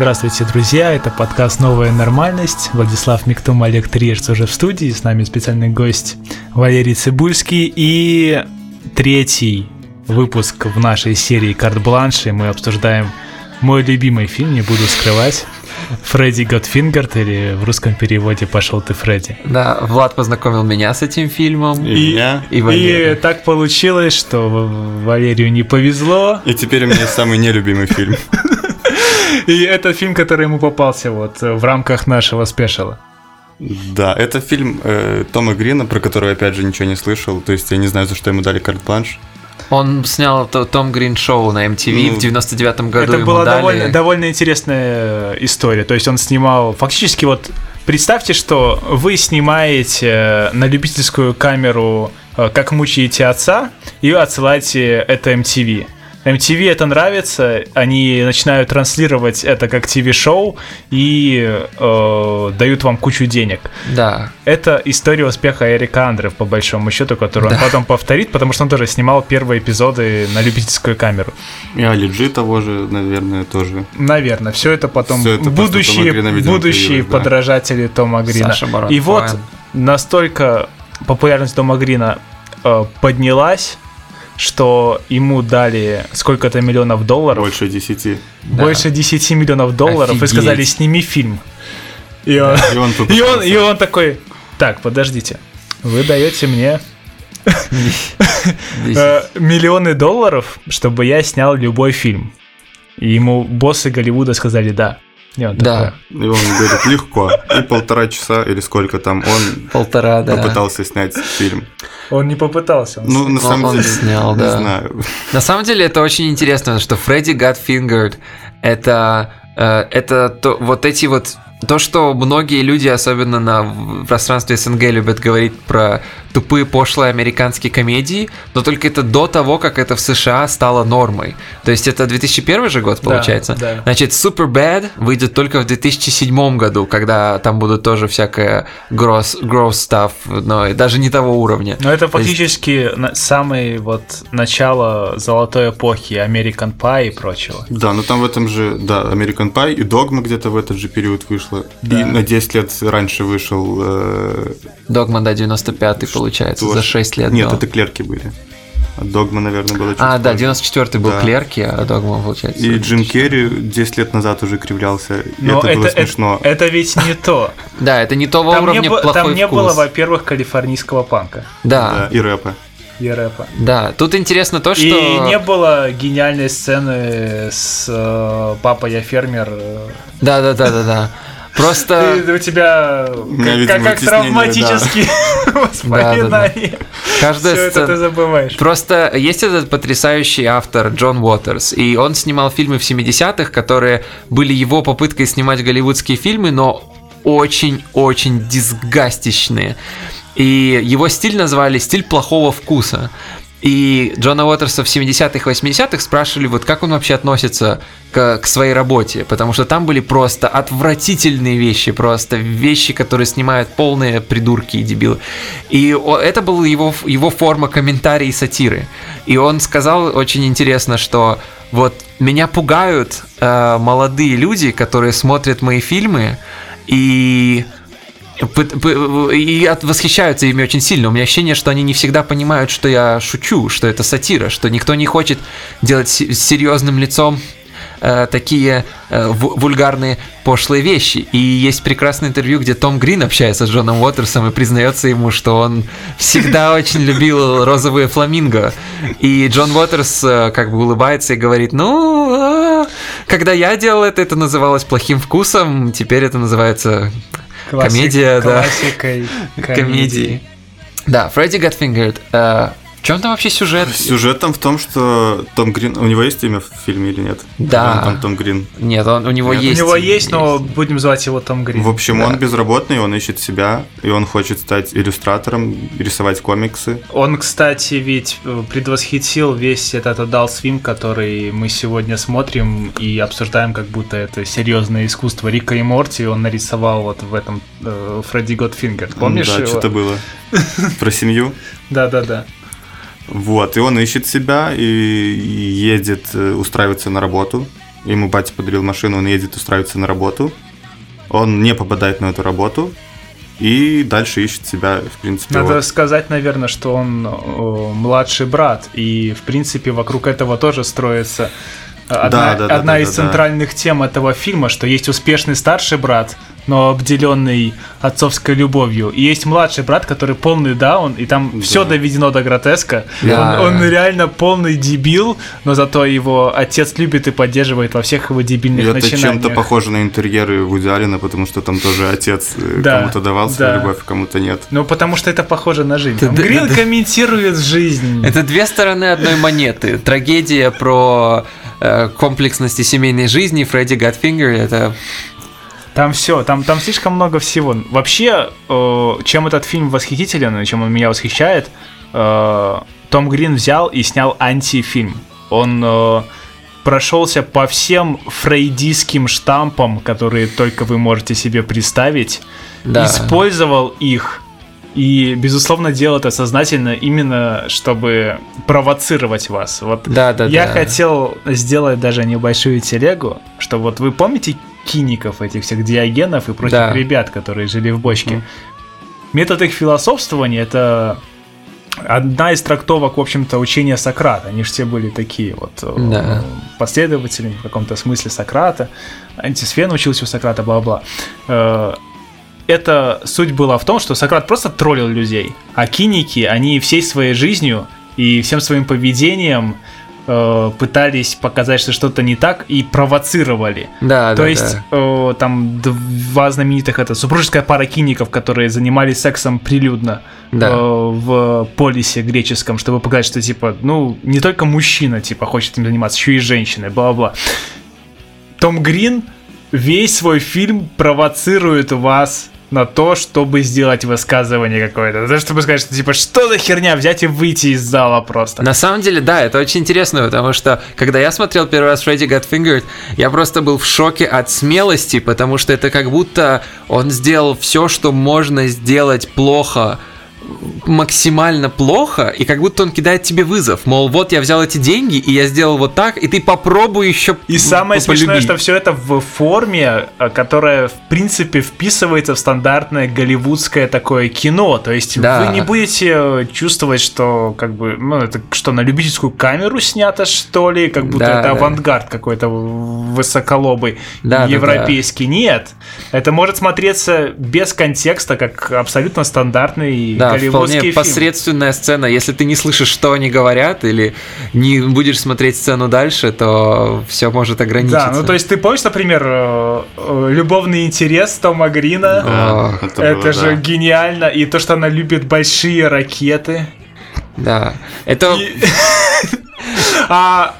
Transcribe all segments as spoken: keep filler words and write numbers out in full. Здравствуйте, друзья, это подкаст «Новая нормальность». Владислав Миктум, Олег Триес уже в студии, с нами специальный гость Валерий Цыбульский. И третий выпуск в нашей серии «Карт-бланши». Мы обсуждаем мой любимый фильм, не буду скрывать, «Фредди Гот Фингер», или в русском переводе «Пошёл ты, Фредди». Да, Влад познакомил меня с этим фильмом. И меня. И, и так получилось, что Валерию не повезло. И теперь у меня самый нелюбимый фильм. И это фильм, который ему попался вот в рамках нашего спешала. Да, это фильм э, Тома Грина, про который, опять же, ничего не слышал. То есть я не знаю, за что ему дали карт-бланш. Он снял Том Грин Шоу на эм ти ви ну, в девяносто девятом году. Это была дали... довольно, довольно интересная история. То есть он снимал... Фактически вот представьте, что вы снимаете на любительскую камеру «Как мучаете отца» и отсылаете это эм ти ви. эм ти ви это нравится, они начинают транслировать это как ти ви-шоу и э, дают вам кучу денег. Да. Это история успеха Эрика Андреа, по большому счету, которую да. он потом повторит, потому что он тоже снимал первые эпизоды на любительскую камеру. И Алиджи того же, наверное, тоже. Наверное, все это потом все это будущие, Тома Грина, будущие да. подражатели Тома Грина. Саша Бородин. И вот настолько популярность Тома Грина э, поднялась, что ему дали сколько-то миллионов долларов. Больше десяти. Больше десяти да. миллионов долларов. Офигеть. И сказали, сними фильм. И он, и он, и он, и он такой, так, подождите, вы даете мне миллионы долларов, чтобы я снял любой фильм. И ему боссы Голливуда сказали, да. И он, да. такой... и он говорит, легко. И полтора часа, или сколько там, он полтора, да. попытался снять фильм. Он не попытался. Он ну, снял. на самом он деле, снял, не да. знаю. На самом деле, это очень интересно, что Фредди Гот Фингер – это, это то, вот эти вот… То, что многие люди, особенно на пространстве СНГ, любят говорить про тупые, пошлые американские комедии, но только это до того, как это в США стало нормой. То есть это две тысячи первый же год, получается? Да, да. Значит, Superbad выйдет только в две тысячи седьмом году, когда там будут тоже всякое gross, gross stuff, но даже не того уровня. Но это фактически есть... самое вот начало золотой эпохи, American Pie и прочего. Да, но там в этом же, да, American Pie и Dogma где-то в этот же период вышла. Да. И на десять лет раньше вышел... Э... Догма, да, девяносто пятый, что? Получается, за шесть лет. Нет, но... это клерки были. А Догма, наверное, было чуть А, позже. Да, девяносто четвёртый был да. клерки, а Догма, получается... И Джим Керри десять лет назад уже кривлялся, но это, это было это, смешно. Это ведь не то. Да, это не того уровня плохой вкус. Там не было, во-первых, калифорнийского панка. Да. И рэпа. И рэпа. Да, тут интересно то, что... И не было гениальной сцены с «Папа, я фермер». Да-да-да-да-да. Просто... Ты, у тебя меня, как, видимо, как травматические да. воспоминания. Да, да, да. Каждая Все сцен... это ты забываешь. Просто есть этот потрясающий автор Джон Уотерс, и он снимал фильмы в семидесятых, которые были его попыткой снимать голливудские фильмы, но очень-очень дисгастичные. И его стиль назвали «стиль плохого вкуса». И Джона Уотерса в семидесятых, восьмидесятых спрашивали, вот как он вообще относится к, к своей работе, потому что там были просто отвратительные вещи, просто вещи, которые снимают полные придурки и дебилы. И это была его, его форма комментария и сатиры. И он сказал очень интересно, что вот меня пугают э, молодые люди, которые смотрят мои фильмы, и... и восхищаются ими очень сильно. У меня ощущение, что они не всегда понимают, что я шучу, что это сатира, что никто не хочет делать с серьезным лицом э, такие э, вульгарные, пошлые вещи. И есть прекрасное интервью, где Том Грин общается с Джоном Уотерсом и признается ему, что он всегда очень любил розовые фламинго. И Джон Уотерс э, как бы улыбается и говорит, ну, когда я делал это, это называлось плохим вкусом, теперь это называется... Классик, комедия, классикой, да. Комедии. комедии. Да, Фредди Гот Фингер. Э, в чем там вообще сюжет? Сюжет там в том, что Том Грин... У него есть имя в фильме или нет? Да. Он там Том Грин. Нет, он, у него нет. есть. У него есть, есть, но будем звать его Том Грин. В общем, да. он безработный, он ищет себя, и он хочет стать иллюстратором, рисовать комиксы. Он, кстати, ведь предвосхитил весь этот Adult Swim, который мы сегодня смотрим и обсуждаем, как будто это серьезное искусство. Рика и Морти он нарисовал вот в этом э, Фредди Гот Фингер. Помнишь да, его? Да, что-то было. Про семью? Да-да-да. Вот, и он ищет себя и едет устраиваться на работу ему батя подарил машину, он едет устраиваться на работу, он не попадает на эту работу и дальше ищет себя, в принципе. Надо вот. сказать, наверное, что он э, младший брат, и, в принципе, вокруг этого тоже строится одна, да, да, одна да, да, из да, центральных да. тем этого фильма, что есть успешный старший брат, но обделенный отцовской любовью. И есть младший брат, который полный даун, и там да. все доведено до гротеска. Да. Он, он реально полный дебил, но зато его отец любит и поддерживает во всех его дебильных и начинаниях. Это чем-то похоже на интерьеры Вуди Аллена, потому что там тоже отец да. кому-то давал свою да. любовь, кому-то нет. Ну, потому что это похоже на жизнь. Там, Грин это... комментирует жизнь. Это две стороны одной монеты. Трагедия про э, комплексности семейной жизни Фредди Гот Фингер — это... Там все, там, там слишком много всего. Вообще, э, чем этот фильм восхитителен, чем он меня восхищает, э, Том Грин взял и снял антифильм. Он э, прошелся по всем фрейдистским штампам, которые только вы можете себе представить, да. использовал их. И, безусловно, делал это сознательно, именно чтобы провоцировать вас. Вот да, да, я да. хотел сделать даже небольшую телегу, что вот вы помните киников, этих всех диагенов и прочих да. ребят, которые жили в бочке. Mm. Метод их философствования — это одна из трактовок, в общем-то, учения Сократа. Они же все были такие вот да. последователи в каком-то смысле Сократа. Антисфен учился у Сократа, бла-бла. Это суть была в том, что Сократ просто троллил людей, а киники, они всей своей жизнью и всем своим поведением э, пытались показать, что что-то не так, и провоцировали. Да, То да, есть да. Э, там два знаменитых, это супружеская пара киников, которые занимались сексом прилюдно да. э, в полисе греческом, чтобы показать, что типа, ну, не только мужчина типа хочет им заниматься, еще и женщины, бла-бла. Том Грин весь свой фильм провоцирует вас на то, чтобы сделать высказывание какое-то. За чтобы сказать, что типа, что за херня, взять и выйти из зала просто. На самом деле, да, это очень интересно, потому что, когда я смотрел первый раз Фредди Гот Фингер, я просто был в шоке от смелости, потому что это как будто он сделал все, что можно сделать плохо, максимально плохо, и как будто он кидает тебе вызов, мол, вот я взял эти деньги и я сделал вот так, и ты попробуй еще. И самое полюби. Смешное, что все это в форме, которая в принципе вписывается в стандартное голливудское такое кино, то есть да. вы не будете чувствовать, что как бы, ну это что, на любительскую камеру снято что ли, как будто да, это да. авангард какой-то высоколобый да, европейский, да, да. нет, это может смотреться без контекста, как абсолютно стандартный да. вполне фильм. Посредственная сцена. Если ты не слышишь, что они говорят, или не будешь смотреть сцену дальше, то все может ограничиться. Да, ну то есть ты помнишь, например, любовный интерес Тома Грина? Да, это это было, же да. гениально. И то, что она любит большие ракеты. Да. Это... А...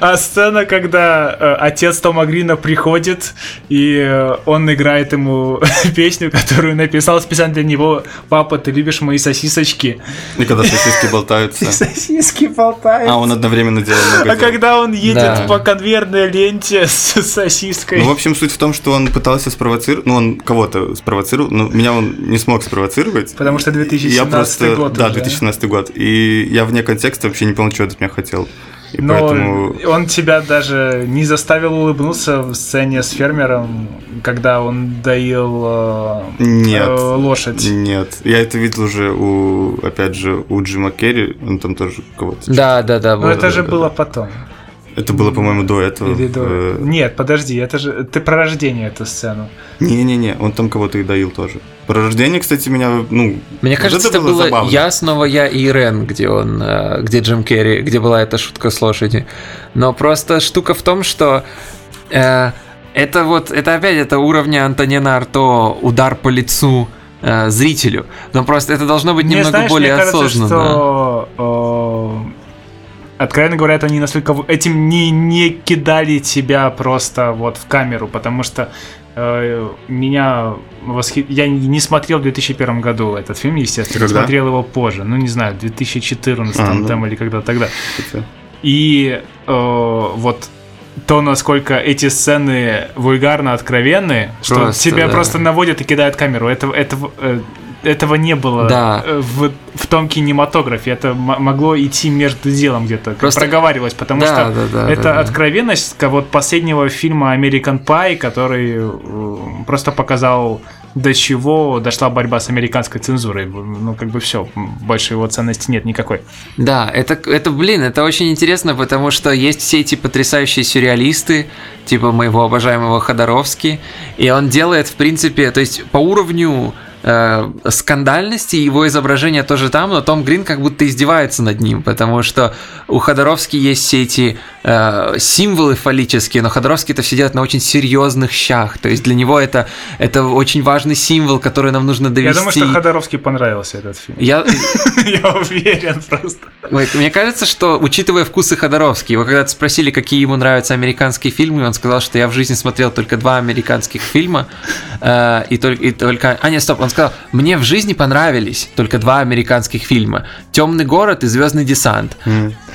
А сцена, когда э, отец Тома Грина приходит, и э, он играет ему песню, которую написал специально для него: «Папа, ты любишь мои сосисочки?» И когда сосиски болтаются. И сосиски болтаются. А он одновременно делал много дел. А когда он едет да. по конвейерной ленте с сосиской. Ну, в общем, суть в том, что он пытался спровоцировать, ну, он кого-то спровоцировал, но меня он не смог спровоцировать. Потому что две тысячи семнадцатый просто... год. Да, уже. две тысячи семнадцатый год. И я вне контекста вообще не понял, чего ты от меня хотел. И но поэтому... он тебя даже не заставил улыбнуться в сцене с фермером, когда он доил э, нет, э, лошадь. Нет, я это видел уже у, опять же, у Джима Керри, он там тоже кого-то... Да, да, да. Но это да, же да, было да. потом. Это было, по-моему, до этого. Или до... Нет, подожди, это же ты про рождение эту сцену. Не-не-не, он там кого-то и доил тоже. Про рождение, кстати, меня, ну... Мне кажется, это было, было «Я, снова я» и «Ирен», где он, где Джим Керри, где была эта шутка с лошади. Но просто штука в том, что... Э, это вот, это опять, это уровня Антонина Арто, удар по лицу э, зрителю. Но просто это должно быть мне, немного знаешь, более осознанно. Что... Да. Откровенно говоря, они настолько этим не, не кидали тебя просто вот в камеру, потому что э, меня восхи... я не смотрел в две тысячи первом году этот фильм, естественно, когда? Смотрел его позже, ну не знаю, в две тысячи четырнадцатом а, там, да. или когда тогда. Это... И э, вот то, насколько эти сцены вульгарно откровенны, просто, что тебя да. просто наводят и кидают камеру, это, это, э, этого не было да. в, в том кинематографе. Это м- могло идти между делом где-то, просто... проговаривалось, потому да, что да, да, это да, откровенность да. вот последнего фильма American Pie, который просто показал, до чего дошла борьба с американской цензурой. Ну, как бы все, больше его ценности нет никакой. Да, это, это, блин, это очень интересно, потому что есть все эти потрясающие сюрреалисты, типа моего обожаемого Ходоровски, и он делает, в принципе, то есть по уровню э, скандальности его изображение тоже там, но Том Грин как будто издевается над ним, потому что у Ходоровски есть все эти э, символы фаллические, но Ходоровски это все делает на очень серьезных щах, то есть для него это, это очень важный символ, который нам нужно довести. Я думаю, что Ходоровски понравился этот фильм. Я уверен просто. Мне кажется, что, учитывая вкусы Ходоровски, его когда-то спросили, какие ему нравятся американские фильмы, он сказал, что я в жизни смотрел только два американских фильма, и только... А, нет, стоп, он сказал, мне в жизни понравились только два американских фильма. «Темный город» и «Звездный десант».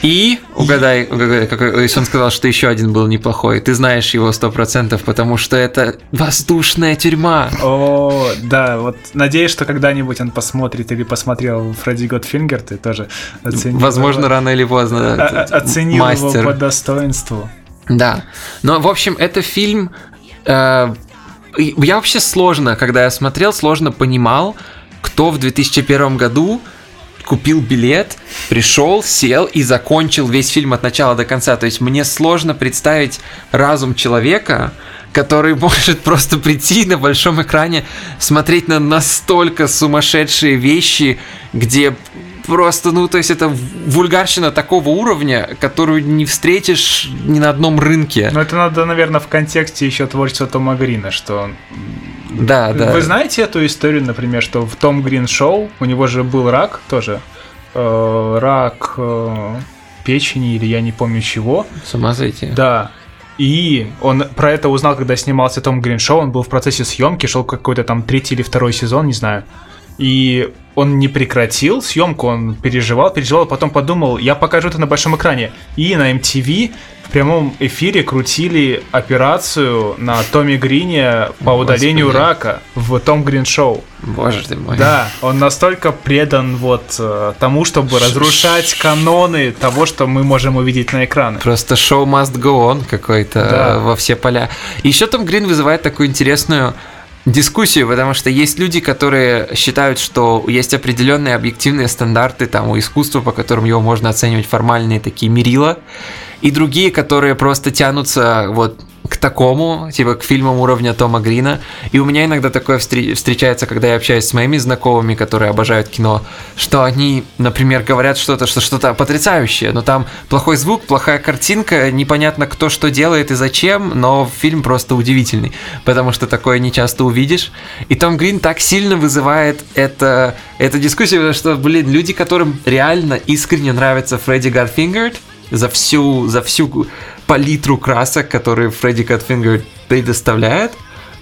И, угадай, он сказал, что еще один был неплохой. Ты знаешь его сто процентов, потому что это «Воздушная тюрьма». О, да, вот надеюсь, что когда-нибудь он посмотрит или посмотрел «Фредди Гот Фингер», ты тоже оценил. Возможно, его, рано или поздно. А, оценил мастер. Его по достоинству. Да, но, в общем, это фильм... Э, я вообще сложно, когда я смотрел, сложно понимал, кто в две тысячи первом году... купил билет, пришел, сел и закончил весь фильм от начала до конца. То есть мне сложно представить разум человека, который может просто прийти на большом экране, смотреть на настолько сумасшедшие вещи, где просто, ну, то есть это вульгарщина такого уровня, которую не встретишь ни на одном рынке. Но это надо, наверное, в контексте еще творчества Тома Грина, что... Да, да. Вы знаете эту историю, например, что в Том Грин Шоу у него же был рак тоже, э, рак э, печени или я не помню чего. С ума сойти. Да. И он про это узнал, когда снимался Том Грин Шоу, он был в процессе съемки, шел какой-то там третий или второй сезон, не знаю. И он не прекратил съемку, он переживал, переживал, потом подумал, я покажу это на большом экране. И на эм ти ви в прямом эфире крутили операцию на Томе Грине по удалению Господи. рака в Том Грин Шоу. Боже ты мой. Да, он настолько предан вот тому, чтобы разрушать каноны того, что мы можем увидеть на экране. Просто шоу must go on какой-то да. во все поля. И еще Том Грин вызывает такую интересную... дискуссию, потому что есть люди, которые считают, что есть определенные объективные стандарты там, у искусства, по которым его можно оценивать, формальные такие мерила, и другие, которые просто тянутся вот к такому, типа к фильмам уровня Тома Грина. И у меня иногда такое встр- встречается, когда я общаюсь с моими знакомыми, которые обожают кино, что они, например, говорят что-то, что что-то потрясающее, но там плохой звук, плохая картинка, непонятно кто что делает и зачем, но фильм просто удивительный, потому что такое не часто увидишь. И Том Грин так сильно вызывает это, эту дискуссию, потому что, блин, люди, которым реально искренне нравится Фредди Гот Фингер, за всю, за всю палитру красок, которые Фредди Гот Фингер предоставляет,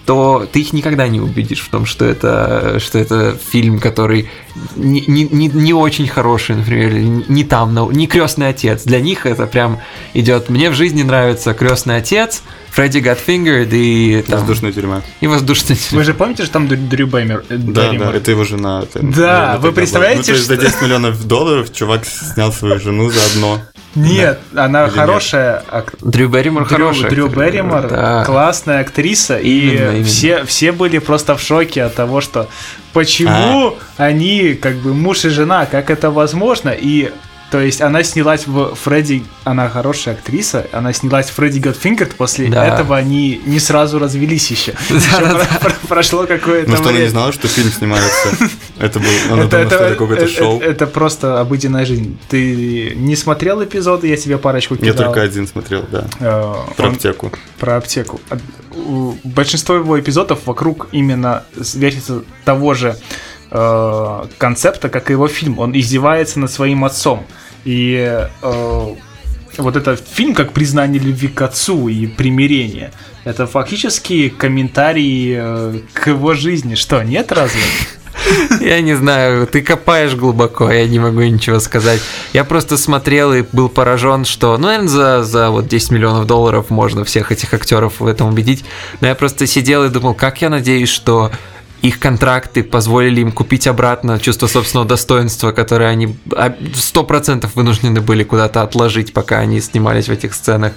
то ты их никогда не убедишь в том, что это, что это фильм, который не, не, не очень хороший, например, не там, не «Крестный отец». Для них это прям идет. Мне в жизни нравится «Крестный отец», Фредди Гот Фингер и... Там, «Воздушная тюрьма». И «Воздушная тюрьма». Вы же помните, что там Дрю Берримор? Да, да, это его жена. Это, да, наверное, вы представляете, что... Ну, то есть за десять миллионов долларов чувак снял свою жену заодно. Нет, да. она Или хорошая актриса. Дрю Берримор Дрю, хорошая. Дрю Берримор да. классная актриса, и именно, именно. Все, все были просто в шоке от того, что почему а. они как бы муж и жена, как это возможно, и то есть она снялась в Фредди, она хорошая актриса, она снялась в Фредди Гот Фингер, после да. этого они не сразу развелись еще. Прошло какое-то время. Ну что, она не знала, что фильм снимается? Это какое-то шоу. Это просто обыденная жизнь. Ты не смотрел эпизоды, я тебе парочку кидал. Я только один смотрел, да. Про аптеку. Про аптеку. Большинство его эпизодов вокруг именно вертится того же концепта, как и его фильм. Он издевается над своим отцом. И э, вот этот фильм как признание любви к отцу и примирение. Это фактически комментарии э, к его жизни. Что, нет разве? Я не знаю, ты копаешь глубоко, я не могу ничего сказать. Я просто смотрел и был поражен, что, ну, наверное, за, за вот десять миллионов долларов можно всех этих актеров в этом убедить. Но я просто сидел и думал, как я надеюсь, что Их контракты позволили им купить обратно чувство собственного достоинства, которое они сто процентов вынуждены были куда-то отложить, пока они снимались в этих сценах.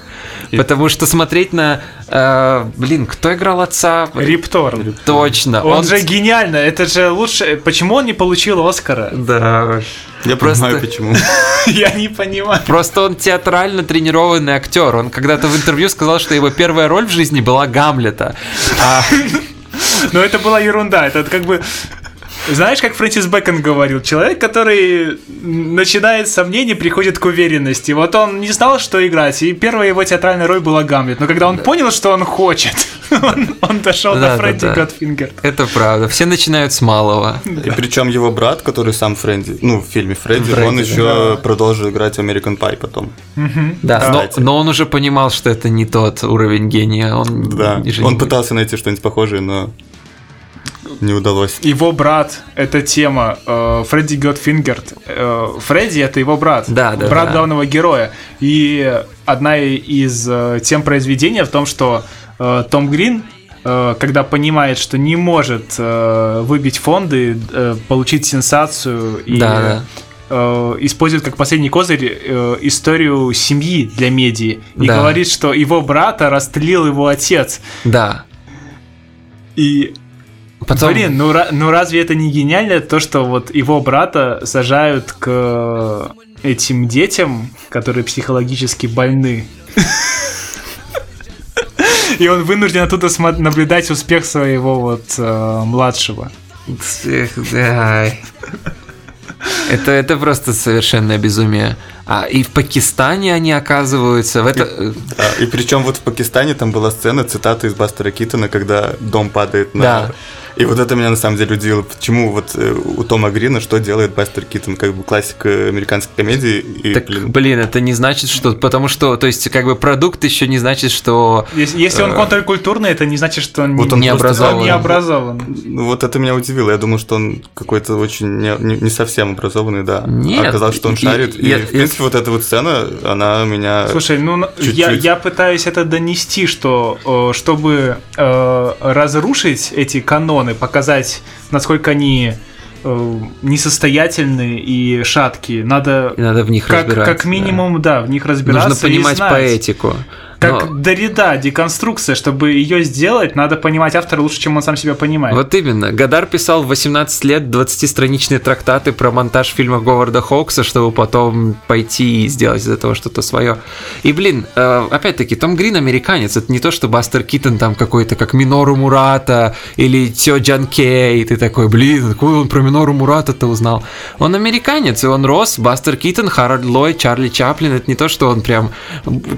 И... Потому что смотреть на... Э, блин, кто играл отца? Рип Торн. Точно. Он, он же гениально, это же лучше... Почему он не получил Оскара? Да... Я просто... понимаю, почему. Я не понимаю. Просто он театрально тренированный актер. Он когда-то в интервью сказал, что его первая роль в жизни была Гамлета. Но это была ерунда. Это как бы... Знаешь, как Фрэнсис Бэкон говорил? Человек, который начинает с сомнений, приходит к уверенности. Вот он не знал, что играть, и первая его театральная роль была Гамлет. Но когда он да. понял, что он хочет, он, он дошел да, до Фредди да, да. Гот Фингер. Это правда. Все начинают с малого. Да. И причем его брат, который сам Фредди, ну, в фильме Фредди, Фредди он да. еще да. продолжил играть в American Pie потом. Угу. Да, да. Но, но он уже понимал, что это не тот уровень гения. Он, да. он пытался найти что-нибудь похожее, но... не удалось. Его брат, это тема. Э, Фредди Гот Фингер. Э, Фредди — это его брат. Да, да, брат да. главного героя. И одна из э, тем произведения в том, что э, Том Грин, э, когда понимает, что не может э, выбить фонды, э, получить сенсацию и да, да. Э, использует как последний козырь э, историю семьи для медиа. И да. говорит, что его брата растлил его отец. Да. И... Потом... Блин, ну, ну разве это не гениально, то, что вот его брата сажают к этим детям, которые психологически больны, и он вынужден оттуда наблюдать успех своего вот младшего. Это, это просто совершенное безумие. А и в Пакистане они оказываются в это... И, да, и причем вот в Пакистане там была сцена, цитата из Бастера Китона, когда дом падает на... Да. И вот это меня на самом деле удивило. Почему вот у Тома Грина что делает Бастер Китон? Как бы классика американской комедии. И, так, блин. блин, это не значит, что... Потому что, то есть, как бы продукт еще не значит, что... Если, если он контркультурный, это не значит, что он, вот не, он не образован. Он не образован. Вот, вот это меня удивило. Я думал, что он какой-то очень не, не совсем образованный, да. Нет. Оказалось, что он шарит. И, и, и, и в принципе, и... вот эта вот сцена, она меня... Слушай, ну, я, я пытаюсь это донести, что чтобы э, разрушить эти каноны, показать, насколько они э, несостоятельны и шаткие. Надо, и надо в них как, разбираться. Как минимум, да. да, в них разбираться. Нужно понимать и знать. поэтику. Как Но... Дорида, деконструкция, чтобы ее сделать, надо понимать автора лучше, чем он сам себя понимает. Вот именно. Годар писал в восемнадцать лет двадцатистраничные трактаты про монтаж фильма Говарда Хокса, чтобы потом пойти и сделать из этого что-то свое. И, блин, опять-таки, Том Грин американец. Это не то, что Бастер Китон там какой-то, как Минору Мурата или Тё Джан Кей. И ты такой, блин, какой он про Минору Мурата-то узнал? Он американец, и он рос. Бастер Китон, Харольд Ллойд, Чарли Чаплин. Это не то, что он прям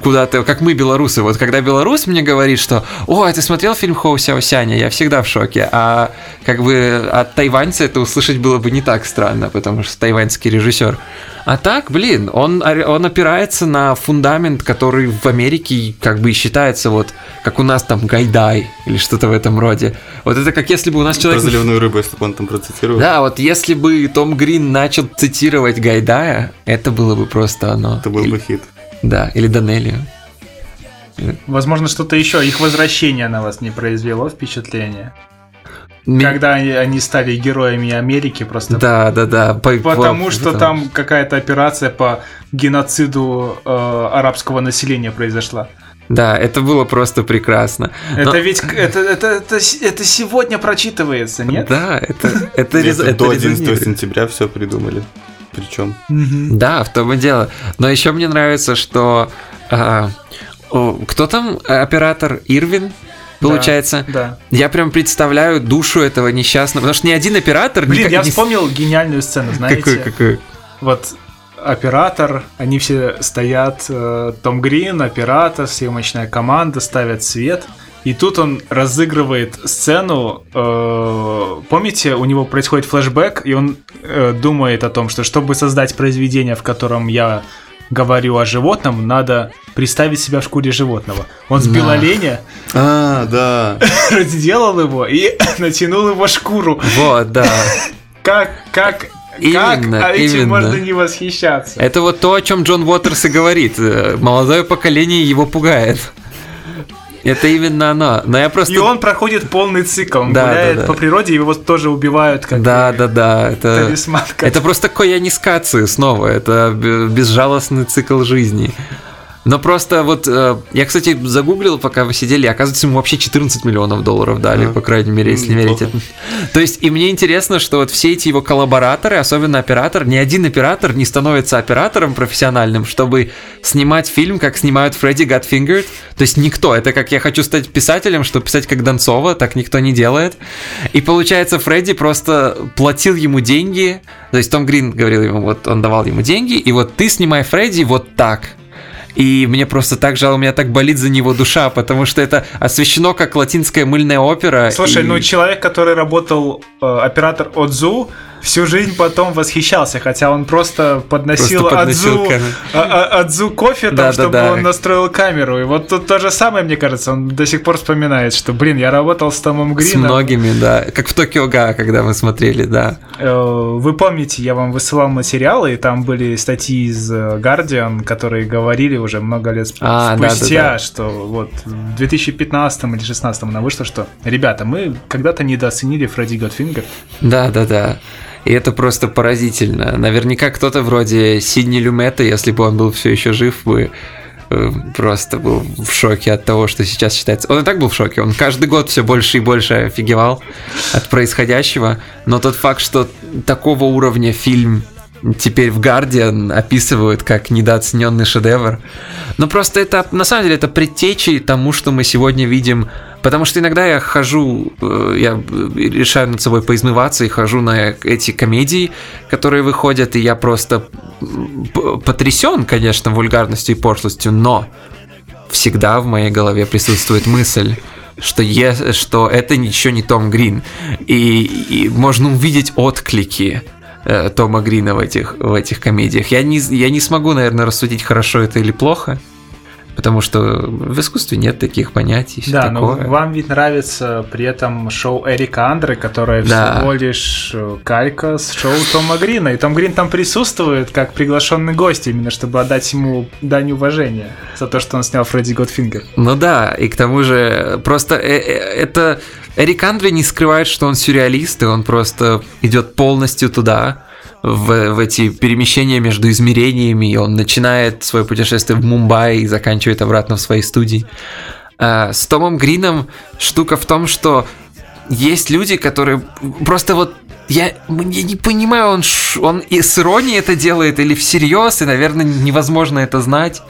куда-то, как мы, белорусы, белорусы. Вот когда белорус мне говорит, что «О, а ты смотрел фильм Хоу Сяосяня?» Я всегда в шоке. А как бы от тайваньца это услышать было бы не так странно, потому что тайваньский режиссер. А так, блин, он, он опирается на фундамент, который в Америке как бы и считается вот, как у нас там Гайдай или что-то в этом роде. Вот это как если бы у нас человек... Про заливную рыбу, если бы он там процитировал. Да, вот если бы Том Грин начал цитировать Гайдая, это было бы просто оно. Это был бы хит. Да, или Данелию. Возможно, что-то еще. Их возвращение на вас не произвело впечатление? Ми... Когда они, они стали героями Америки просто... Да, да, да. По... Потому по... что потому... там какая-то операция по геноциду э, арабского населения произошла. Да, это было просто прекрасно. Это Но... ведь это, это, это, это сегодня прочитывается, нет? Да, это... это до одиннадцатого сентября все придумали. Причем. Да, в том и дело. Но еще мне нравится, что... Кто там? Оператор Ирвин, получается. Да, да. Я прям представляю душу этого несчастного. Потому что ни один оператор... Блин, я не... вспомнил гениальную сцену, знаете? Какую, какую? Вот оператор, они все стоят, Том Грин, оператор, съемочная команда, ставят свет... И тут он разыгрывает сцену, э, помните, у него происходит флешбэк, и он э, думает о том, что чтобы создать произведение, в котором я говорю о животном, надо представить себя в шкуре животного. Он сбил да. оленя, а, да. разделал его и натянул его шкуру. Вот, да. Как, как... Именно, как? А этим именно. Можно не восхищаться. Это вот то, о чем Джон Уотерс и говорит. Молодое поколение его пугает. Это именно оно. Но я просто... И он проходит полный цикл. Он да, гуляет да, да. по природе, его тоже убивают как да, да, да. Это... талисман. Как... Это просто коянискация снова. Это безжалостный цикл жизни. Но просто вот... Я, кстати, загуглил, пока вы сидели, оказывается, ему вообще четырнадцать миллионов долларов дали, а, по крайней мере, если верить этому. То есть, и мне интересно, что вот все эти его коллабораторы, особенно оператор, ни один оператор не становится оператором профессиональным, чтобы снимать фильм, как снимают Фредди Гот Фингер. То есть, никто. Это как я хочу стать писателем, чтобы писать как Донцова, так никто не делает. И получается, Фредди просто платил ему деньги. То есть, Том Грин говорил ему, вот он давал ему деньги, и вот ты снимай Фредди вот так. И мне просто так жалко, у меня так болит за него душа, потому что это освещено как латинская мыльная опера. Слушай, и... ну человек, который работал э, оператор Отзу, всю жизнь потом восхищался, хотя он просто подносил, просто подносил Отзу, а, Отзу кофе, там, да, чтобы да, да. он настроил камеру. И вот тут то же самое, мне кажется, он до сих пор вспоминает, что, блин, я работал с Томом Грином. С многими, да, как в Токио Га, когда мы смотрели, да. Вы помните, я вам высылал материалы, и там были статьи из Guardian, которые говорили уже много лет а, спустя, да, да, да. что вот в две тысячи пятнадцатом или две тысячи шестнадцатом она вышла, что, ребята, мы когда-то недооценили Фредди Гот Фингер. Да, да, да. И это просто поразительно. Наверняка кто-то вроде Сидней Люмета, если бы он был все еще жив, бы просто был в шоке от того, что сейчас считается. Он и так был в шоке. Он каждый год все больше и больше офигевал от происходящего. Но тот факт, что такого уровня фильм теперь в Guardian описывают как недооцененный шедевр. Но просто это, на самом деле, это предтечи тому, что мы сегодня видим. Потому что иногда я хожу, я решаю над собой поизмываться и хожу на эти комедии, которые выходят, и я просто потрясен, конечно, вульгарностью и пошлостью, но всегда в моей голове присутствует мысль, что, е, что это еще не Том Грин. И, и можно увидеть отклики Тома Грина в этих, в этих комедиях. Я не, я не смогу, наверное, рассудить, хорошо это или плохо, потому что в искусстве нет таких понятий. Да, такое. Но вам ведь нравится при этом шоу Эрика Андреа, которое да. всего лишь калька с шоу Тома Грина. И Том Грин там присутствует как приглашенный гость, именно чтобы отдать ему дань уважения за то, что он снял Фредди Гот Фингер. Ну да, и к тому же просто это... Эрик Андреа не скрывает, что он сюрреалист, и он просто идет полностью туда, в, в эти перемещения между измерениями, и он начинает свое путешествие в Мумбаи и заканчивает обратно в своей студии. А с Томом Грином штука в том, что есть люди, которые просто вот... Я, я не понимаю, он, ш, он и с иронией это делает или всерьез, и, наверное, невозможно это знать,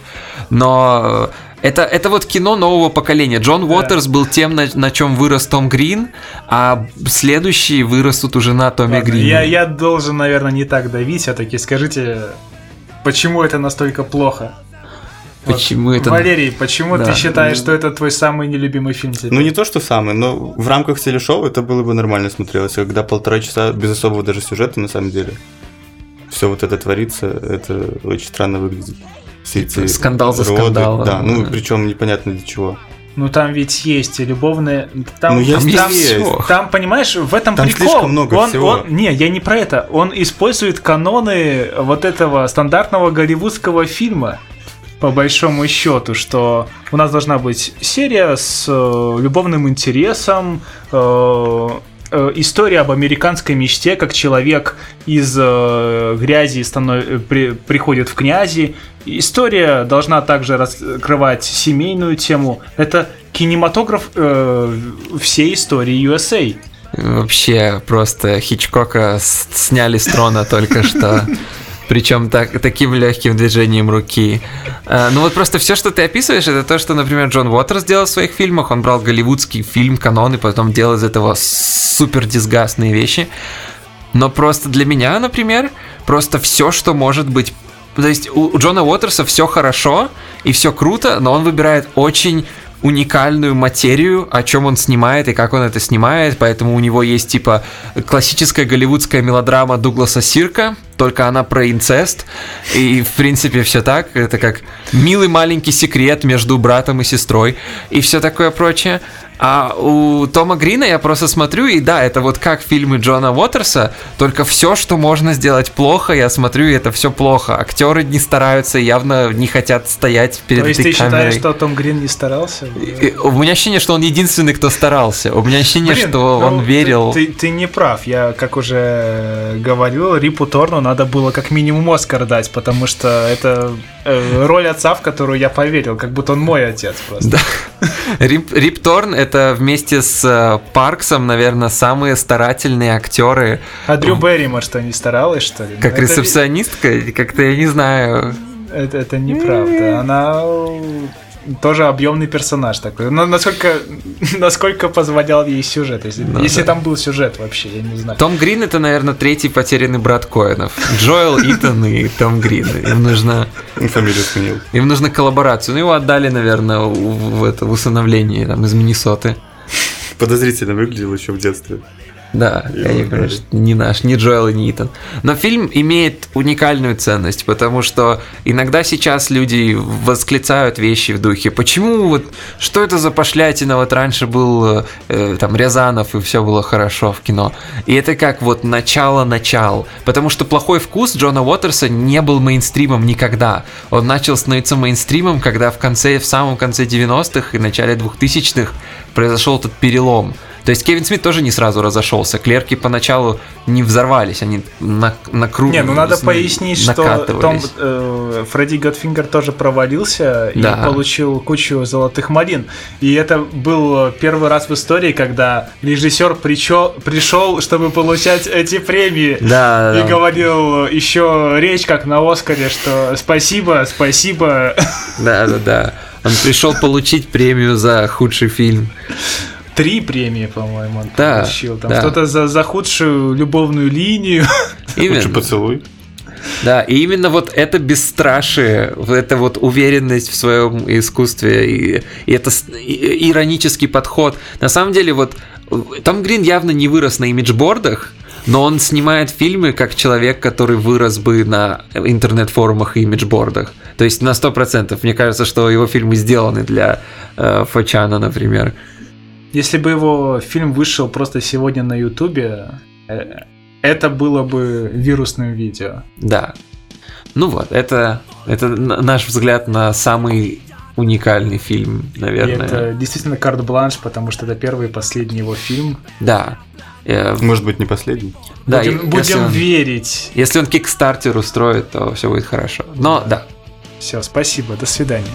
но... Это, это вот кино нового поколения. Джон Уотерс был тем, на, на чем вырос Том Грин, а следующие вырастут уже на Томе Ладно, Грине. Я, я должен, наверное, не так давить, а таки скажите, почему это настолько плохо? Почему вот, это... Валерий, почему да. ты считаешь, что это твой самый нелюбимый фильм теперь? Ну, не то, что самый, но в рамках телешоу это было бы нормально смотрелось, когда полтора часа без особого даже сюжета, на самом деле, все вот это творится, это очень странно выглядит. Скандал за скандалом. Да, ну да. Причем непонятно для чего. Ну там ведь есть и любовные. Там, ну, там, там, там, понимаешь, в этом там прикол. Слишком много он, всего. Он, не, я не про это. Он использует каноны вот этого стандартного голливудского фильма. По большому счету, что у нас должна быть серия с э, любовным интересом. Э, История об американской мечте, как человек из э, грязи станов... при... приходит в князи. История должна также раскрывать семейную тему. Это кинематограф э, всей истории ю эс эй. Вообще просто Хичкока сняли с трона только что. Причем так, таким легким движением руки. А, ну вот просто все, что ты описываешь, это то, что, например, Джон Уотерс делал в своих фильмах. Он брал голливудский фильм, канон, и потом делал из этого супер дисгастные вещи. Но просто для меня, например, просто все, что может быть... То есть у Джона Уотерса все хорошо и все круто, но он выбирает очень... уникальную материю, о чем он снимает и как он это снимает, поэтому у него есть типа классическая голливудская мелодрама Дугласа Сирка, только она про инцест, и в принципе все так, это как милый маленький секрет между братом и сестрой и все такое прочее. А у Тома Грина я просто смотрю, и да, это вот как фильмы Джона Уотерса, только все, что можно сделать плохо, я смотрю, и это все плохо. Актеры не стараются, явно не хотят стоять перед этой камерой. То есть ты считаешь, что Том Грин не старался? И, и, у меня ощущение, что он единственный, кто старался. У меня ощущение, Блин, что ну, он верил. Ты, ты, ты не прав. Я, как уже говорил, Рипу Торну надо было как минимум Оскар дать, потому что это э, роль отца, в которую я поверил, как будто он мой отец просто. Да. Рип, Рип Торн — это вместе с Парксом, наверное, самые старательные актеры. А Дрю Берримор что, не старалась, что ли? Как это... ресепционистка? Как-то я не знаю. Это, это неправда. Она... тоже объемный персонаж такой. Но насколько, насколько позволял ей сюжет, если, ну, если да. там был сюжет вообще, я не знаю. Том Грин — это, наверное, третий потерянный брат Коэнов. Джоэл, Итан и Том Грин. Им нужна... Фамилию сменил. Им нужна коллаборация. Ну, его отдали, наверное, в, это, в усыновление там, из Миннесоты. Подозрительно выглядел еще в детстве. Да, я не говорю, что не наш, не Джоэл и не Итан. Но фильм имеет уникальную ценность, потому что иногда сейчас люди восклицают вещи в духе. Почему вот, что это за пошлятина, вот раньше был э, там Рязанов и все было хорошо в кино. И это как вот начало-начал. Потому что плохой вкус Джона Уотерса не был мейнстримом никогда. Он начал становиться мейнстримом, когда в конце, в самом конце девяностых и начале двухтысячных произошел этот перелом. То есть Кевин Смит тоже не сразу разошелся. Клерки поначалу не взорвались, они на, на круг накатывались. Не, ну надо пояснить, что Том, э, Фредди Гот Фингер тоже провалился, да, и получил кучу золотых малин. И это был первый раз в истории, когда режиссер причё, пришел, чтобы получать эти премии. Да, и да. говорил еще речь, как на Оскаре, что спасибо, спасибо. Да, да, да. Он пришел получить премию за худший фильм. Три премии, по-моему, он да, получил. Там да. что-то за, за худшую любовную линию. Худший поцелуй. Да, и именно вот это бесстрашие, это вот уверенность в своем искусстве, и, и это иронический подход. На самом деле, вот Том Грин явно не вырос на имиджбордах, но он снимает фильмы как человек, который вырос бы на интернет-форумах и имиджбордах. То есть на сто процентов. Мне кажется, что его фильмы сделаны для э, Фочана, например. Если бы его фильм вышел просто сегодня на Ютубе, это было бы вирусным видео. Да. Ну вот, это, это наш взгляд на самый уникальный фильм, наверное. И это действительно карт-бланш, потому что это первый и последний его фильм. Да. Может быть, не последний. Да, будем будем он, верить. Если он кикстартер устроит, то все будет хорошо. Но да. да. Все, спасибо, до свидания.